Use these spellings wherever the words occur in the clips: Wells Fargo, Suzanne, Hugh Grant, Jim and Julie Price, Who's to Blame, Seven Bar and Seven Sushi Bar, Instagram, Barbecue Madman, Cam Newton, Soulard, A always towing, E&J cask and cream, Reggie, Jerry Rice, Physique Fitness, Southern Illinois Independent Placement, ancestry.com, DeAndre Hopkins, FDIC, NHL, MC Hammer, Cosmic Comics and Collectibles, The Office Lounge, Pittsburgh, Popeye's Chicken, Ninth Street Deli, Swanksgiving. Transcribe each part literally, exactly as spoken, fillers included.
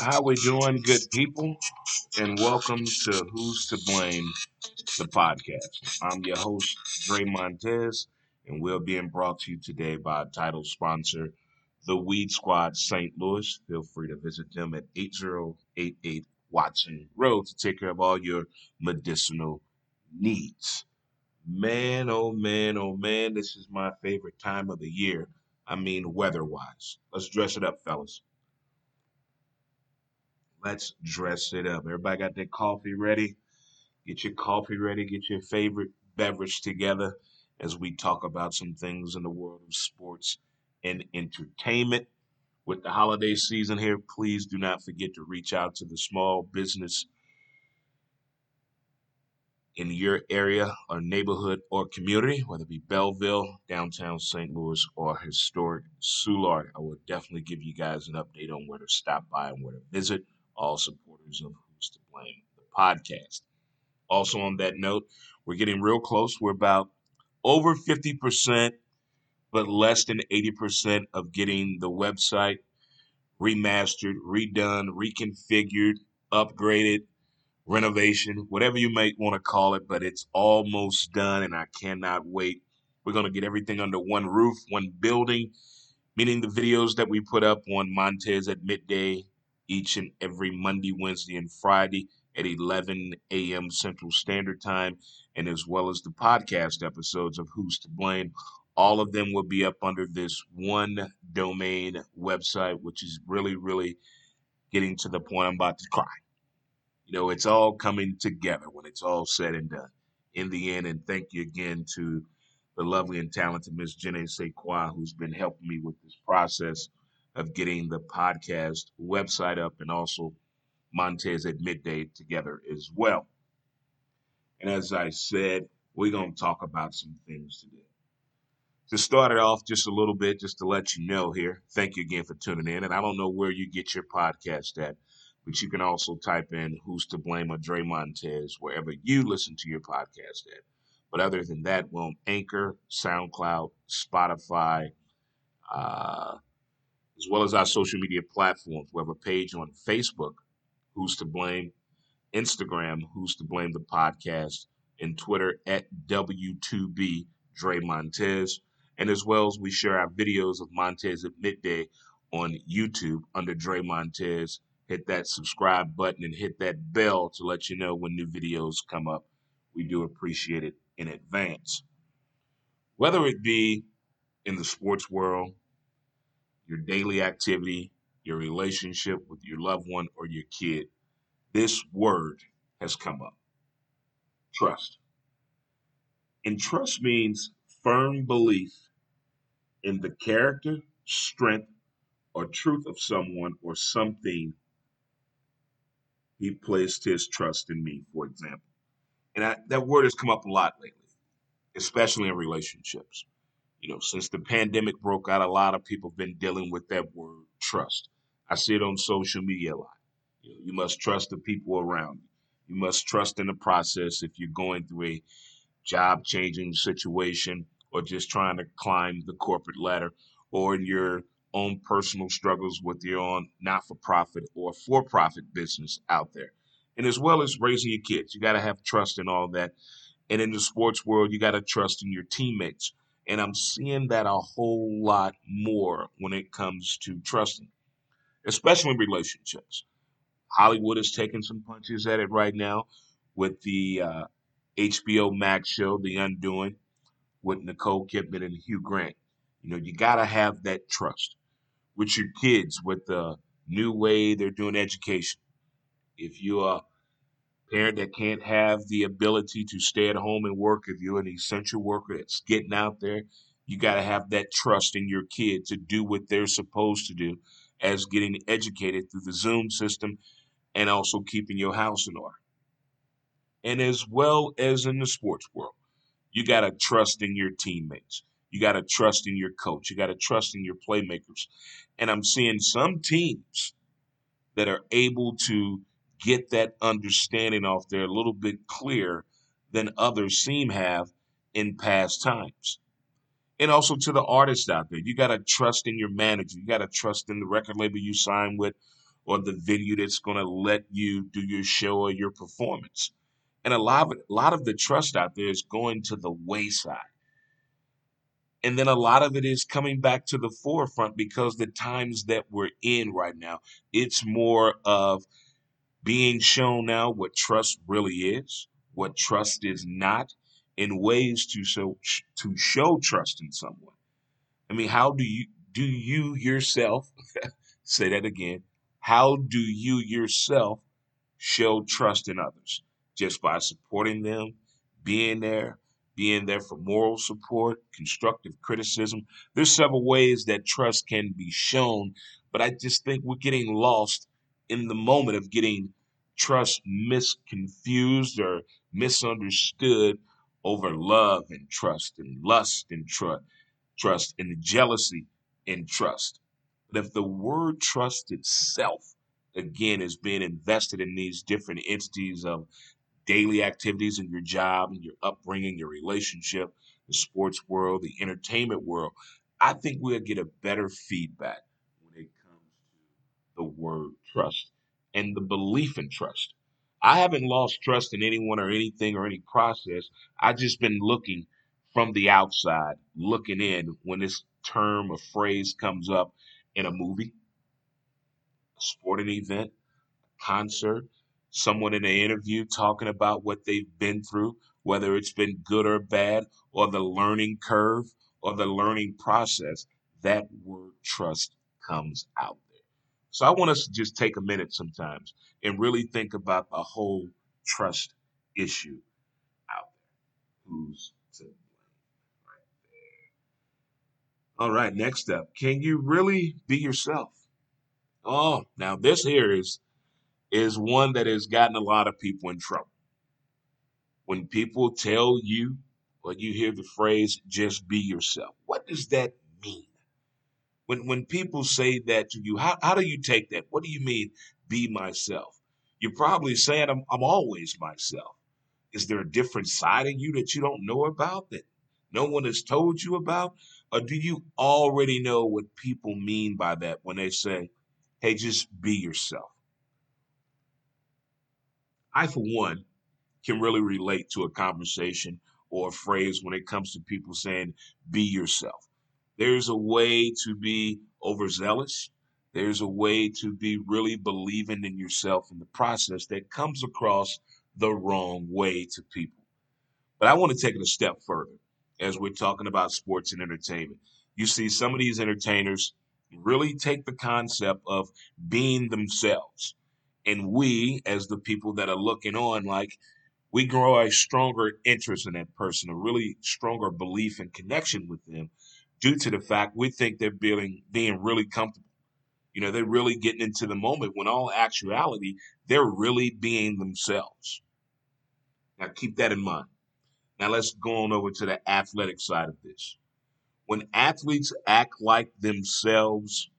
How we doing, good people? And welcome to Who's to Blame, the podcast. I'm your host, Dre Montez, and we're being brought to you today by our title sponsor, the Weed Squad Saint Louis. Feel free to visit them at eight oh eight eight Watson Road to take care of all your medicinal needs. Man, oh man, oh man, this is my favorite time of the year. I mean, weather-wise. Let's dress it up, fellas. Let's dress it up. Everybody got their coffee ready? Get your coffee ready. Get your favorite beverage together as we talk about some things in the world of sports and entertainment. With the holiday season here, please do not forget to reach out to the small business in your area or neighborhood or community, whether it be Belleville, downtown Saint Louis, or historic Soulard. I will definitely give you guys an update on where to stop by and where to visit. All supporters of Who's to Blame, the podcast. Also on that note, we're getting real close. We're about over fifty percent, but less than eighty percent of getting the website remastered, redone, reconfigured, upgraded, renovation, whatever you might want to call it, but it's almost done, and I cannot wait. We're going to get everything under one roof, one building, meaning the videos that we put up on Montez at Midday, each and every Monday, Wednesday, and Friday at eleven a.m. Central Standard Time, and as well as the podcast episodes of Who's to Blame. All of them will be up under this one domain website, which is really, really getting to the point I'm about to cry. You know, it's all coming together when it's all said and done in the end. And thank you again to the lovely and talented Miss Jenae Sequoia, who's been helping me with this process of getting the podcast website up and also Montez at Midday together as well. And as I said, we're going to talk about some things today. To start it off just a little bit, just to let you know here, thank you again for tuning in. And I don't know where you get your podcast at, but you can also type in Who's to Blame or Dre Montez wherever you listen to your podcast at. But other than that, we'll Anchor, SoundCloud, Spotify, uh, as well as our social media platforms. We have a page on Facebook, Who's to Blame, Instagram, Who's to Blame the podcast, and Twitter at W two B Dre Montez. And as well as we share our videos of Montez at Midday on YouTube under Dre Montez. Hit that subscribe button and hit that bell to let you know when new videos come up. We do appreciate it in advance. Whether it be in the sports world, your daily activity, your relationship with your loved one or your kid, this word has come up. Trust. And trust means firm belief in the character, strength, or truth of someone or something. He placed his trust in me, for example. And I, that word has come up a lot lately, especially in relationships. You know, since the pandemic broke out, a lot of people have been dealing with that word trust. I see it on social media a lot. You know, you must trust the people around you. You must trust in the process if you're going through a job-changing situation or just trying to climb the corporate ladder or in your own personal struggles with your own not-for-profit or for-profit business out there. And as well as raising your kids, you got to have trust in all that. And in the sports world, you got to trust in your teammates. And I'm seeing that a whole lot more when it comes to trusting, especially in relationships. Hollywood is taking some punches at it right now with the uh, H B O Max show, The Undoing, with Nicole Kidman and Hugh Grant. You know, you got to have that trust with your kids, with the new way they're doing education. If you're a parent that can't have the ability to stay at home and work, if you're an essential worker that's getting out there, you got to have that trust in your kid to do what they're supposed to do as getting educated through the Zoom system and also keeping your house in order. And as well as in the sports world, you got to trust in your teammates. You got to trust in your coach. You got to trust in your playmakers. And I'm seeing some teams that are able to get that understanding off there a little bit clearer than others seem have in past times. And also to the artists out there, you got to trust in your manager. You got to trust in the record label you sign with or the venue that's going to let you do your show or your performance. And a lot of, a lot of the trust out there is going to the wayside. And then a lot of it is coming back to the forefront because the times that we're in right now, it's more of being shown now what trust really is, what trust is not, and ways to show, to show trust in someone. I mean, how do you do you yourself, say that again, how do you yourself show trust in others? Just by supporting them, being there, being there for moral support, constructive criticism. There's several ways that trust can be shown, but I just think we're getting lost in the moment of getting trust misconfused or misunderstood over love and trust and lust and tr- trust and jealousy and trust. But if the word trust itself, again, is being invested in these different entities of daily activities in your job and your upbringing, your relationship, the sports world, the entertainment world, I think we'll get a better feedback when it comes to the word trust and the belief in trust. I haven't lost trust in anyone or anything or any process. I've just been looking from the outside, looking in when this term or phrase comes up in a movie, a sporting event, a concert, someone in an interview talking about what they've been through, whether it's been good or bad, or the learning curve or the learning process, that word trust comes out there. So I want us to just take a minute sometimes and really think about the whole trust issue out there. Who's to blame right there? All right, next up, can you really be yourself? Oh, now this here is is one that has gotten a lot of people in trouble. When people tell you, or you hear the phrase, just be yourself, what does that mean? When when people say that to you, how, how do you take that? What do you mean, be myself? You're probably saying, I'm, I'm always myself. Is there a different side of you that you don't know about, that no one has told you about? Or do you already know what people mean by that when they say, hey, just be yourself? I, for one, can really relate to a conversation or a phrase when it comes to people saying, be yourself. There's a way to be overzealous. There's a way to be really believing in yourself in the process that comes across the wrong way to people. But I want to take it a step further as we're talking about sports and entertainment. You see, some of these entertainers really take the concept of being themselves. And we, as the people that are looking on, like, we grow a stronger interest in that person, a really stronger belief and connection with them due to the fact we think they're being, being really comfortable. You know, they're really getting into the moment when all actuality, they're really being themselves. Now, keep that in mind. Now, let's go on over to the athletic side of this. When athletes act like themselves,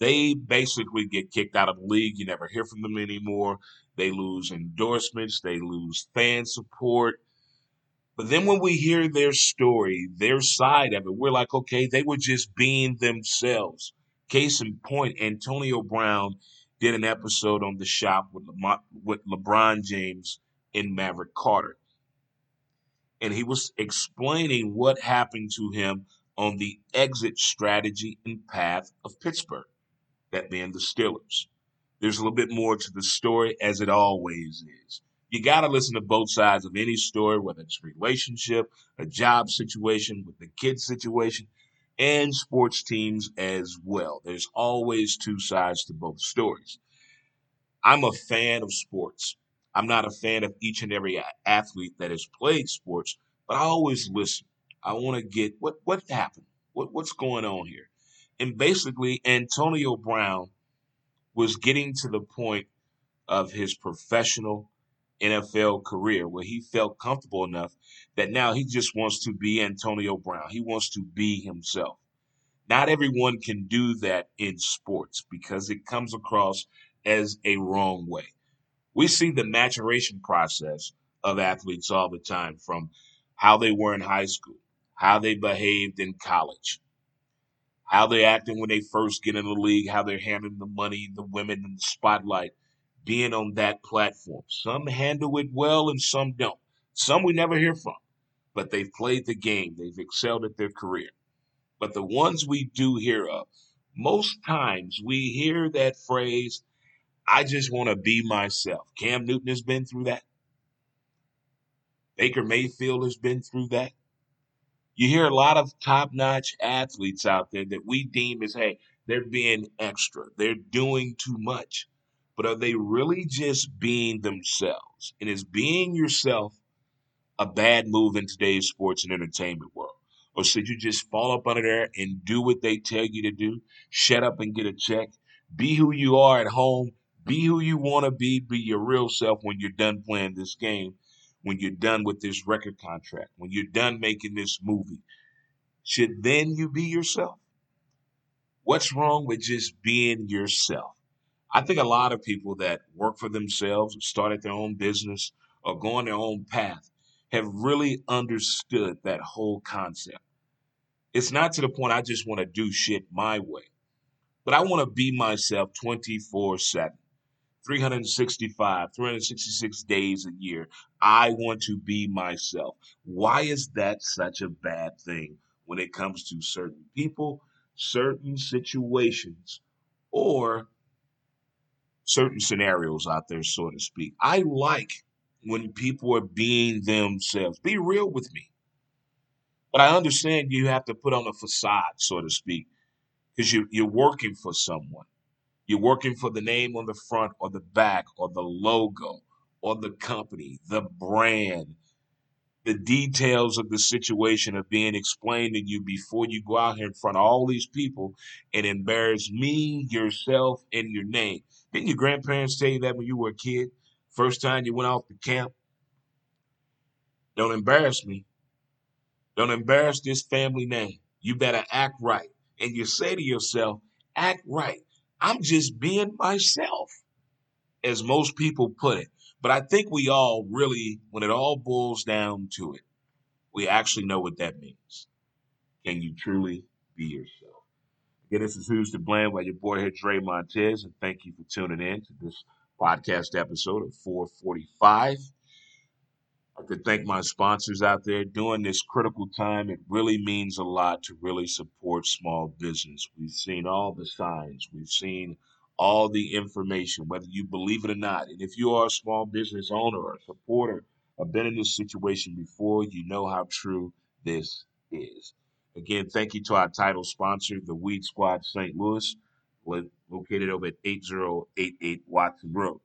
they basically get kicked out of the league. You never hear from them anymore. They lose endorsements. They lose fan support. But then when we hear their story, their side of it, we're like, okay, they were just being themselves. Case in point, Antonio Brown did an episode on The Shop with, Le- with LeBron James and Maverick Carter. And he was explaining what happened to him on the exit strategy and path of Pittsburgh, that being the Steelers. There's a little bit more to the story, as it always is. You got to listen to both sides of any story, whether it's a relationship, a job situation, with the kids situation, and sports teams as well. There's always two sides to both stories. I'm a fan of sports. I'm not a fan of each and every athlete that has played sports, but I always listen. I want to get what what happened, what what's going on here. And basically, Antonio Brown was getting to the point of his professional N F L career where he felt comfortable enough that now he just wants to be Antonio Brown. He wants to be himself. Not everyone can do that in sports because it comes across as a wrong way. We see the maturation process of athletes all the time, from how they were in high school, how they behaved in college, how they're acting when they first get in the league, how they're handling the money, the women in the spotlight, being on that platform. Some handle it well and some don't. Some we never hear from, but they've played the game. They've excelled at their career. But the ones we do hear of, most times we hear that phrase, I just want to be myself. Cam Newton has been through that. Baker Mayfield has been through that. You hear a lot of top-notch athletes out there that we deem as, hey, they're being extra. They're doing too much. But are they really just being themselves? And is being yourself a bad move in today's sports and entertainment world? Or should you just fall up under there and do what they tell you to do? Shut up and get a check. Be who you are at home. Be who you want to be. Be your real self when you're done playing this game, when you're done with this record contract, when you're done making this movie. Should then you be yourself? What's wrong with just being yourself? I think a lot of people that work for themselves, started their own business, or go on their own path, have really understood that whole concept. It's not to the point I just want to do shit my way, but I want to be myself twenty-four seven, three sixty-five, three sixty-six days a year. I want to be myself. Why is that such a bad thing when it comes to certain people, certain situations, or certain scenarios out there, so to speak? I like when people are being themselves. Be real with me. But I understand you have to put on a facade, so to speak, because you, you're working for someone. You're working for the name on the front or the back or the logo or the company, the brand. The details of the situation are being explained to you before you go out here in front of all these people and embarrass me, yourself, and your name. Didn't your grandparents tell you that when you were a kid? First time you went off to camp? Don't embarrass me. Don't embarrass this family name. You better act right. And you say to yourself, act right. I'm just being myself, as most people put it. But I think we all really, when it all boils down to it, we actually know what that means. Can you truly be yourself? Again, this is Who's to Blame by your boy here, Dre Montez, and thank you for tuning in to this podcast episode of four forty-five. I could thank my sponsors out there during this critical time. It really means a lot to really support small business. We've seen all the signs. We've seen all the information, whether you believe it or not. And if you are a small business owner or a supporter or been in this situation before, you know how true this is. Again, thank you to our title sponsor, the Weed Squad Saint Louis, located over at eight oh eight eight Watson Road.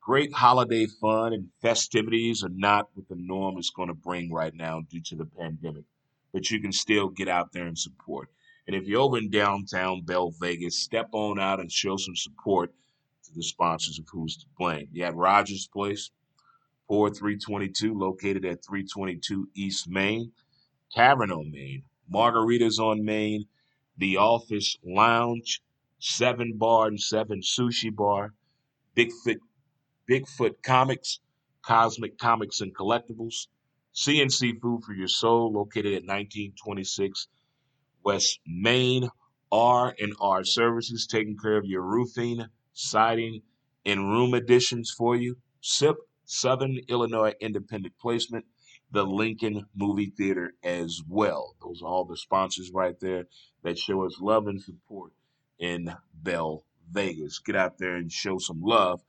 Great holiday fun and festivities are not what the norm is going to bring right now due to the pandemic, but you can still get out there and support. And if you're over in downtown Bell Vegas, step on out and show some support to the sponsors of Who's to Blame. You have Rogers Place, Pour three twenty-two, located at three twenty-two East Main, Tavern on Main, Margaritas on Main, The Office Lounge, Seven Bar and Seven Sushi Bar, Bigfoot, Bigfoot Comics, Cosmic Comics and Collectibles, C N C Food for Your Soul, located at nineteen twenty-six West Main, R and R Services, taking care of your roofing, siding, and room additions for you. S I P, Southern Illinois Independent Placement, the Lincoln Movie Theater as well. Those are all the sponsors right there that show us love and support in Bell Vegas. Get out there and show some love.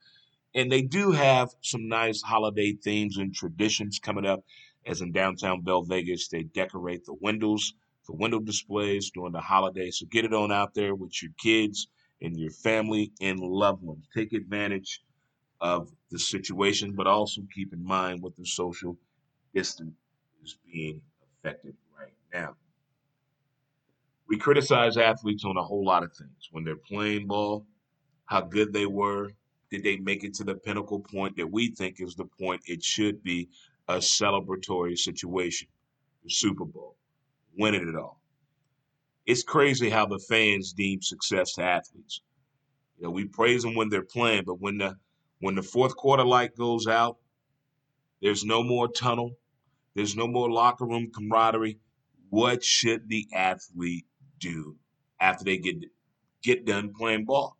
And they do have some nice holiday themes and traditions coming up. As in downtown Bell Vegas, they decorate the windows, the window displays during the holidays. So get it on out there with your kids and your family and loved ones. Take advantage of the situation, but also keep in mind what the social distance is being affected right now. We criticize athletes on a whole lot of things. When they're playing ball, how good they were, did they make it to the pinnacle point that we think is the point it should be, a celebratory situation, the Super Bowl, winning it all. It's crazy how the fans deem success to athletes. You know, we praise them when they're playing, but when the when the fourth quarter light goes out, there's no more tunnel, there's no more locker room camaraderie. What should the athlete do after they get get done playing ball.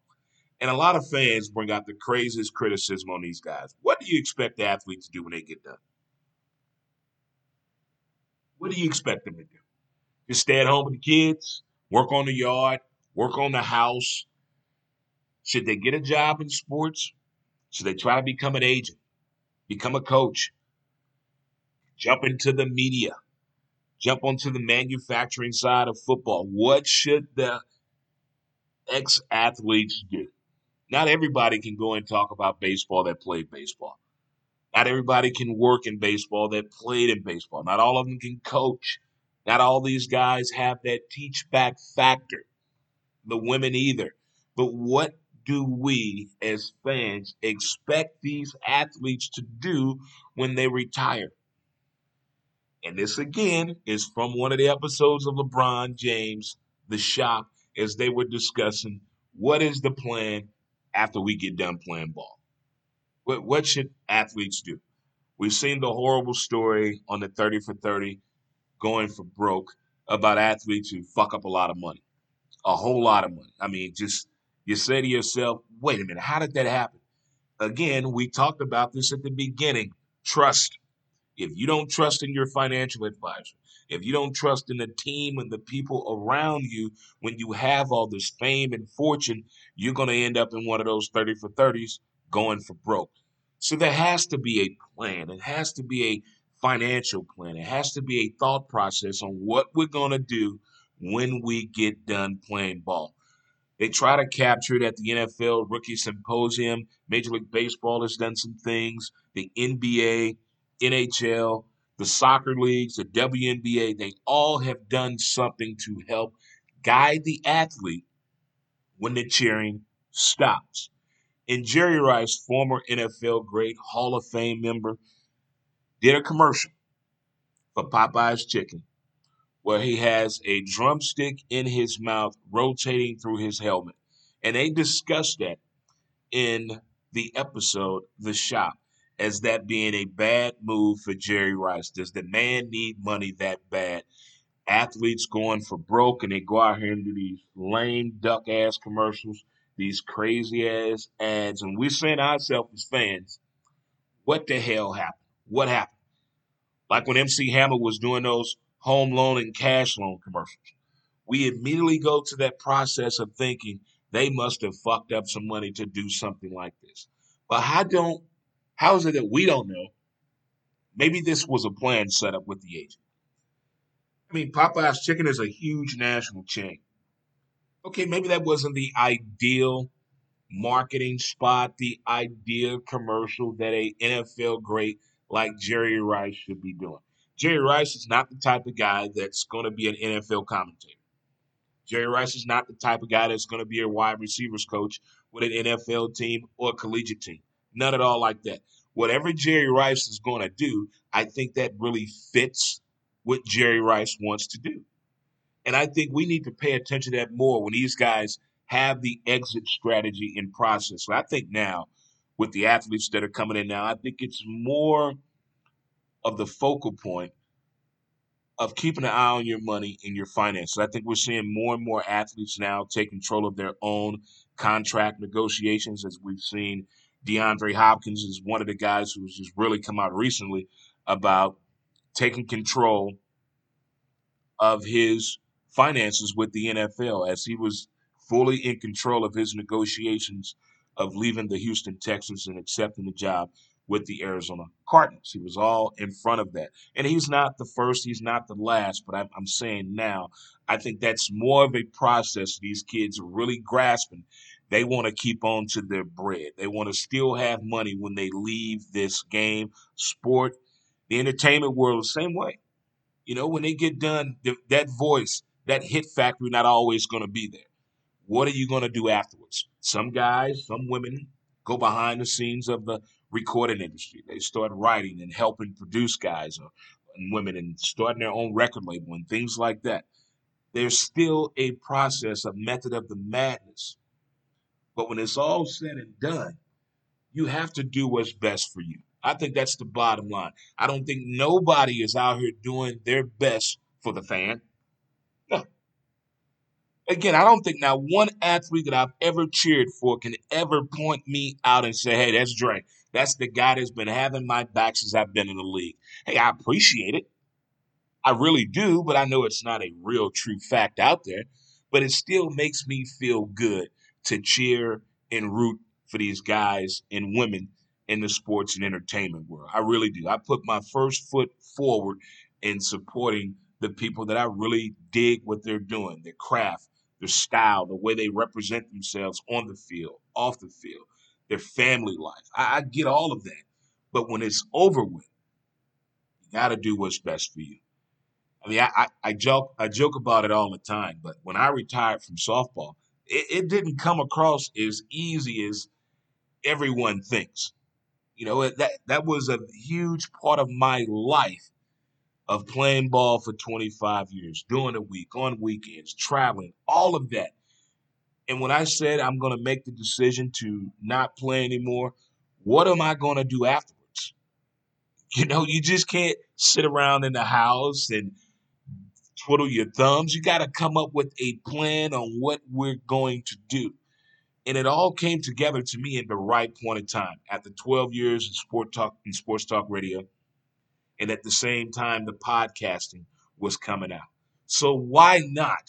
And a lot of fans bring out the craziest criticism on these guys. What do you expect the athletes to do when they get done? What do you expect them to do? Just stay at home with the kids, work on the yard, work on the house. Should they get a job in sports? Should they try to become an agent, become a coach, jump into the media, jump onto the manufacturing side of football? What should the ex-athletes do? Not everybody can go and talk about baseball that played baseball. Not everybody can work in baseball that played in baseball. Not all of them can coach. Not all these guys have that teach-back factor. The women either. But what do we as fans expect these athletes to do when they retire? And this, again, is from one of the episodes of LeBron James, The Shop, as they were discussing what is the plan after we get done playing ball. What, what should athletes do? We've seen the horrible story on the thirty for thirty going for broke about athletes who fuck up a lot of money, a whole lot of money. I mean, just you say to yourself, wait a minute, how did that happen? Again, we talked about this at the beginning. Trust. If you don't trust in your financial advisor, if you don't trust in the team and the people around you, when you have all this fame and fortune, you're going to end up in one of those thirty for thirties going for broke. So there has to be a plan. It has to be a financial plan. It has to be a thought process on what we're going to do when we get done playing ball. They try to capture it at the N F L Rookie Symposium. Major League Baseball has done some things. The N B A, N H L, the soccer leagues, the W N B A, they all have done something to help guide the athlete when the cheering stops. And Jerry Rice, former N F L great, Hall of Fame member, did a commercial for Popeye's Chicken where he has a drumstick in his mouth rotating through his helmet. And they discussed that in the episode, The Shop, as that being a bad move for Jerry Rice. Does the man need money that bad? Athletes going for broke, and they go out here and do these lame duck-ass commercials, these crazy-ass ads, and we're saying to ourselves as fans, what the hell happened? What happened? Like when M C Hammer was doing those home loan and cash loan commercials, we immediately go to that process of thinking they must have fucked up some money to do something like this. But I don't How is it that we don't know? Maybe this was a plan set up with the agent. I mean, Popeye's Chicken is a huge national chain. Okay, maybe that wasn't the ideal marketing spot, the ideal commercial that a N F L great like Jerry Rice should be doing. Jerry Rice is not the type of guy that's going to be an N F L commentator. Jerry Rice is not the type of guy that's going to be a wide receivers coach with an N F L team or a collegiate team. Not at all like that. Whatever Jerry Rice is going to do, I think that really fits what Jerry Rice wants to do. And I think we need to pay attention to that more when these guys have the exit strategy in process. So I think now with the athletes that are coming in now, I think it's more of the focal point of keeping an eye on your money and your finances. I think we're seeing more and more athletes now take control of their own contract negotiations, as we've seen. DeAndre Hopkins is one of the guys who's just really come out recently about taking control of his finances with the N F L, as he was fully in control of his negotiations of leaving the Houston Texans and accepting the job with the Arizona Cardinals. He was all in front of that. And he's not the first, he's not the last, but I'm, I'm saying now, I think that's more of a process these kids are really grasping. They want to keep on to their bread. They want to still have money when they leave this game, sport, the entertainment world, the same way. You know, when they get done, th- that voice, that hit factory, not always going to be there. What are you going to do afterwards? Some guys, some women go behind the scenes of the recording industry. They start writing and helping produce guys or, and women and starting their own record label and things like that. There's still a process, a method of the madness. But when it's all said and done, you have to do what's best for you. I think that's the bottom line. I don't think nobody is out here doing their best for the fan. No. again, I don't think not one athlete that I've ever cheered for can ever point me out and say, hey, that's Dre. That's the guy that's been having my back since I've been in the league. Hey, I appreciate it. I really do, but I know it's not a real true fact out there. But it still makes me feel good to cheer and root for these guys and women in the sports and entertainment world. I really do. I put my first foot forward in supporting the people that I really dig what they're doing, their craft, their style, the way they represent themselves on the field, off the field, their family life. I, I get all of that. But when it's over with, you got to do what's best for you. I mean, I, I, I joke I joke about it all the time, but when I retired from softball, it, it didn't come across as easy as everyone thinks. You know, that that was a huge part of my life of playing ball for twenty-five years, doing a week, on weekends, traveling, all of that. And when I said I'm going to make the decision to not play anymore, what am I going to do afterwards? You know, you just can't sit around in the house and twiddle your thumbs. You got to come up with a plan on what we're going to do. And it all came together to me at the right point in time. After twelve years in sport talk in sports talk radio, and at the same time, the podcasting was coming out. So why not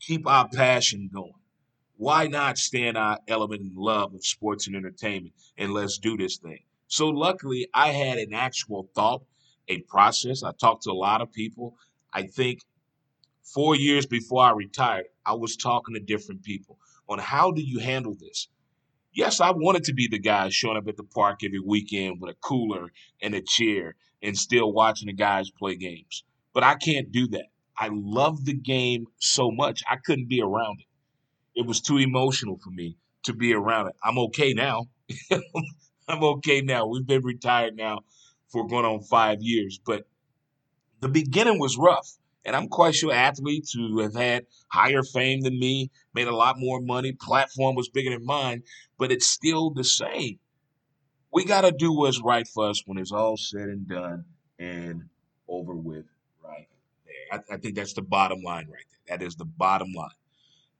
keep our passion going? Why not stay in our element and love of sports and entertainment? And let's do this thing. So luckily, I had an actual thought, a process. I talked to a lot of people. I think four years before I retired, I was talking to different people on how do you handle this? Yes, I wanted to be the guy showing up at the park every weekend with a cooler and a chair and still watching the guys play games. But I can't do that. I love the game so much, I couldn't be around it. It was too emotional for me to be around it. I'm okay now. I'm okay now. We've been retired now for going on five years. But the beginning was rough. And I'm quite sure athletes who have had higher fame than me, made a lot more money, platform was bigger than mine, but it's still the same. We got to do what's right for us when it's all said and done and over with right there. I, I think that's the bottom line right there. That is the bottom line,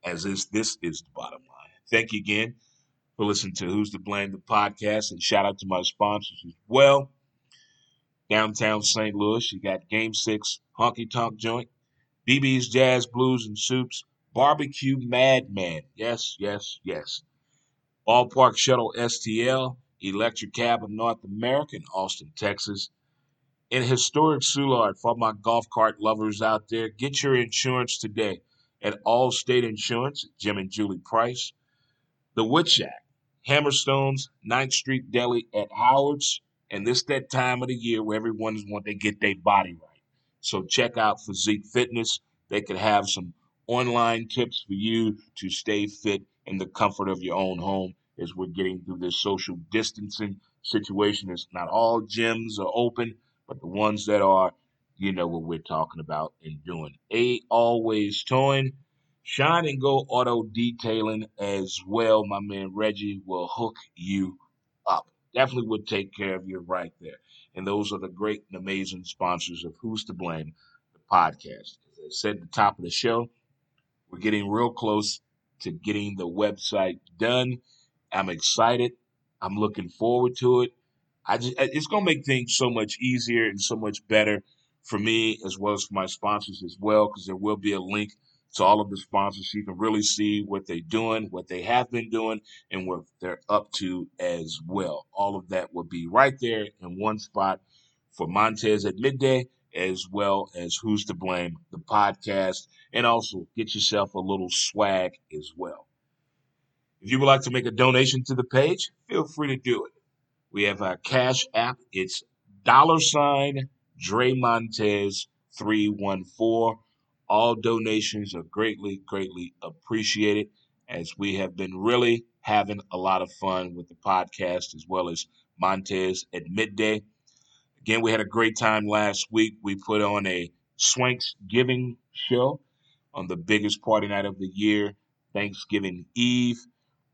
as is, this is the bottom line. Thank you again for listening to Who's to Blame, the podcast, and shout out to my sponsors as well. Downtown Saint Louis, you got Game six, Honky Tonk Joint, B B's Jazz, Blues, and Soups, Barbecue Madman, yes, yes, yes, Ballpark Shuttle S T L, Electric Cab of North America in Austin, Texas, and Historic Soulard for my golf cart lovers out there. Get your insurance today at Allstate Insurance, Jim and Julie Price, The Wood Shack, Hammerstone's, ninth street Deli at Howard's. And this that time of the year where everyone's want to get their body right. So check out Physique Fitness. They could have some online tips for you to stay fit in the comfort of your own home as we're getting through this social distancing situation. It's not all gyms are open, but the ones that are, you know what we're talking about and doing. A Always Towing, Shine and Go Auto Detailing as well. My man Reggie will hook you up. Definitely would take care of you right there. And those are the great and amazing sponsors of Who's to Blame, the podcast. As I said at the top of the show, we're getting real close to getting the website done. I'm excited. I'm looking forward to it. I just, it's going to make things so much easier and so much better for me as well as for my sponsors as well, because there will be a link to all of the sponsors. You can really see what they're doing, what they have been doing, and what they're up to as well. All of that will be right there in one spot for Montez at Midday, as well as Who's to Blame, the podcast, and also get yourself a little swag as well. If you would like to make a donation to the page, feel free to do it. We have our Cash App. It's dollar sign Dre Montez three one four. All donations are greatly, greatly appreciated as we have been really having a lot of fun with the podcast as well as Montez at Midday. Again, we had a great time last week. We put on a Swanksgiving show on the biggest party night of the year, Thanksgiving Eve.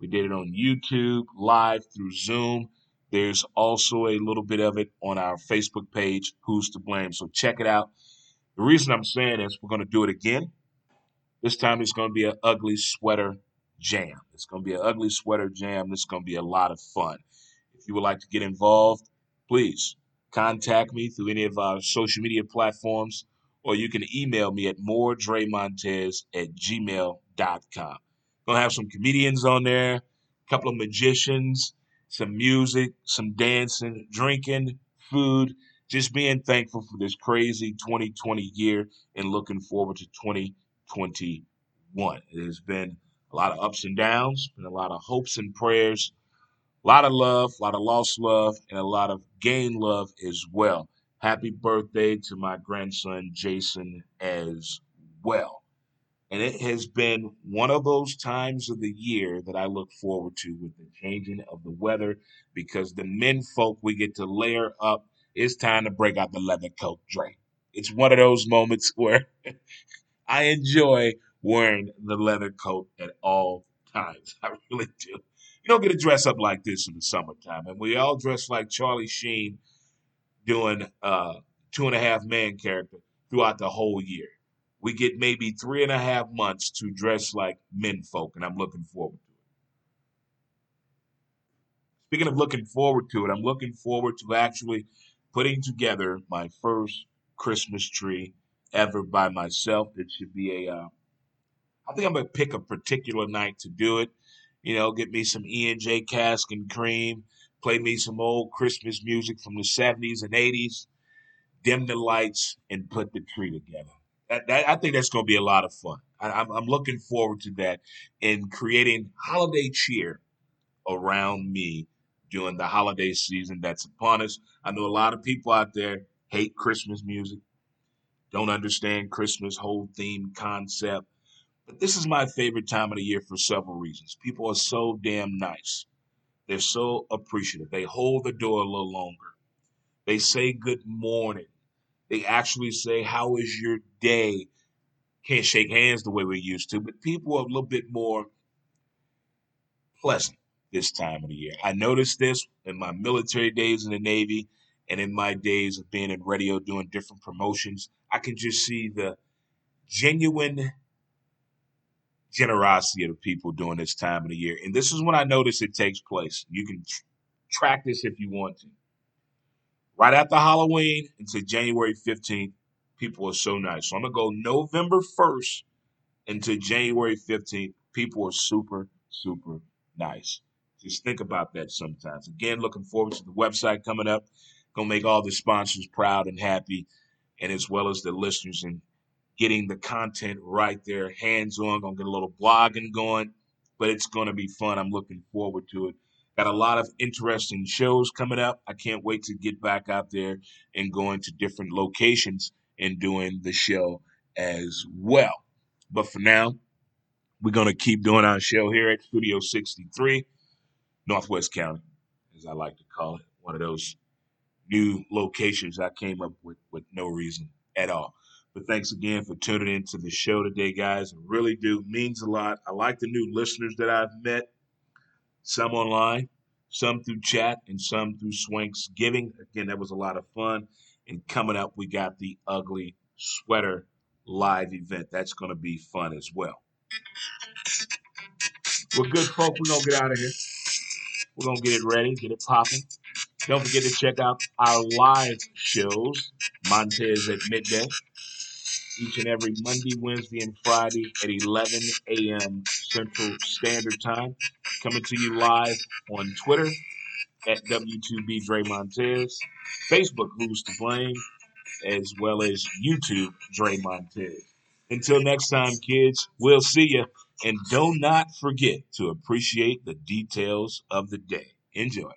We did it on YouTube, live through Zoom. There's also a little bit of it on our Facebook page, Who's to Blame. So check it out. The reason I'm saying is we're going to do it again. This time it's going to be an ugly sweater jam. It's going to be an ugly sweater jam. It's going to be a lot of fun. If you would like to get involved, please contact me through any of our social media platforms, or you can email me at more dre montez at gmail dot com. We'll have some comedians on there, a couple of magicians, some music, some dancing, drinking, food, just being thankful for this crazy twenty twenty year and looking forward to twenty twenty-one. It has been a lot of ups and downs, and a lot of hopes and prayers, a lot of love, a lot of lost love, and a lot of gained love as well. Happy birthday to my grandson, Jason, as well. And it has been one of those times of the year that I look forward to with the changing of the weather, because the men folk, we get to layer up. It's time to break out the leather coat drink. It's one of those moments where I enjoy wearing the leather coat at all times. I really do. You don't get to dress up like this in the summertime. And we all dress like Charlie Sheen doing uh, Two and a Half Man character throughout the whole year. We get maybe three and a half months to dress like men folk, and I'm looking forward to it. Speaking of looking forward to it, I'm looking forward to actually putting together my first Christmas tree ever by myself. It should be a, uh, I think I'm going to pick a particular night to do it. You know, get me some E and J Cask and Cream, play me some old Christmas music from the seventies and eighties, dim the lights, and put the tree together. I think that's going to be a lot of fun. I'm, I'm looking forward to that and creating holiday cheer around me during the holiday season that's upon us. I know a lot of people out there hate Christmas music, don't understand Christmas whole theme concept, but this is my favorite time of the year for several reasons. People are so damn nice. They're so appreciative. They hold the door a little longer. They say good morning. They actually say, how is your day? Can't shake hands the way we used to, but people are a little bit more pleasant this time of the year. I noticed this in my military days in the Navy and in my days of being in radio doing different promotions. I can just see the genuine generosity of the people during this time of the year. And this is when I notice it takes place. You can tr- track this if you want to. Right after Halloween until January fifteenth, people are so nice. So I'm going to go November first until January fifteenth. People are super, super nice. Just think about that sometimes. Again, looking forward to the website coming up. Going to make all the sponsors proud and happy, and as well as the listeners, and getting the content right there, hands-on. Going to get a little blogging going, but it's going to be fun. I'm looking forward to it. Got a lot of interesting shows coming up. I can't wait to get back out there and going to different locations and doing the show as well. But for now, we're going to keep doing our show here at Studio sixty-three, Northwest County, as I like to call it. One of those new locations I came up with with no reason at all. But thanks again for tuning in to the show today, guys. It really do means a lot. I like the new listeners that I've met. Some online, some through chat, and some through Swanksgiving. Again, that was a lot of fun. And coming up, we got the Ugly Sweater live event. That's going to be fun as well. Well, good folk, we're going to get out of here. We're going to get it ready, get it popping. Don't forget to check out our live shows, Montez at Midday, each and every Monday, Wednesday, and Friday at eleven a.m. Central Standard Time. Coming to you live on Twitter at W two B Dre Montez, Facebook Who's to Blame, as well as YouTube Dre Montez. Until next time, kids, we'll see you. And do not forget to appreciate the details of the day. Enjoy.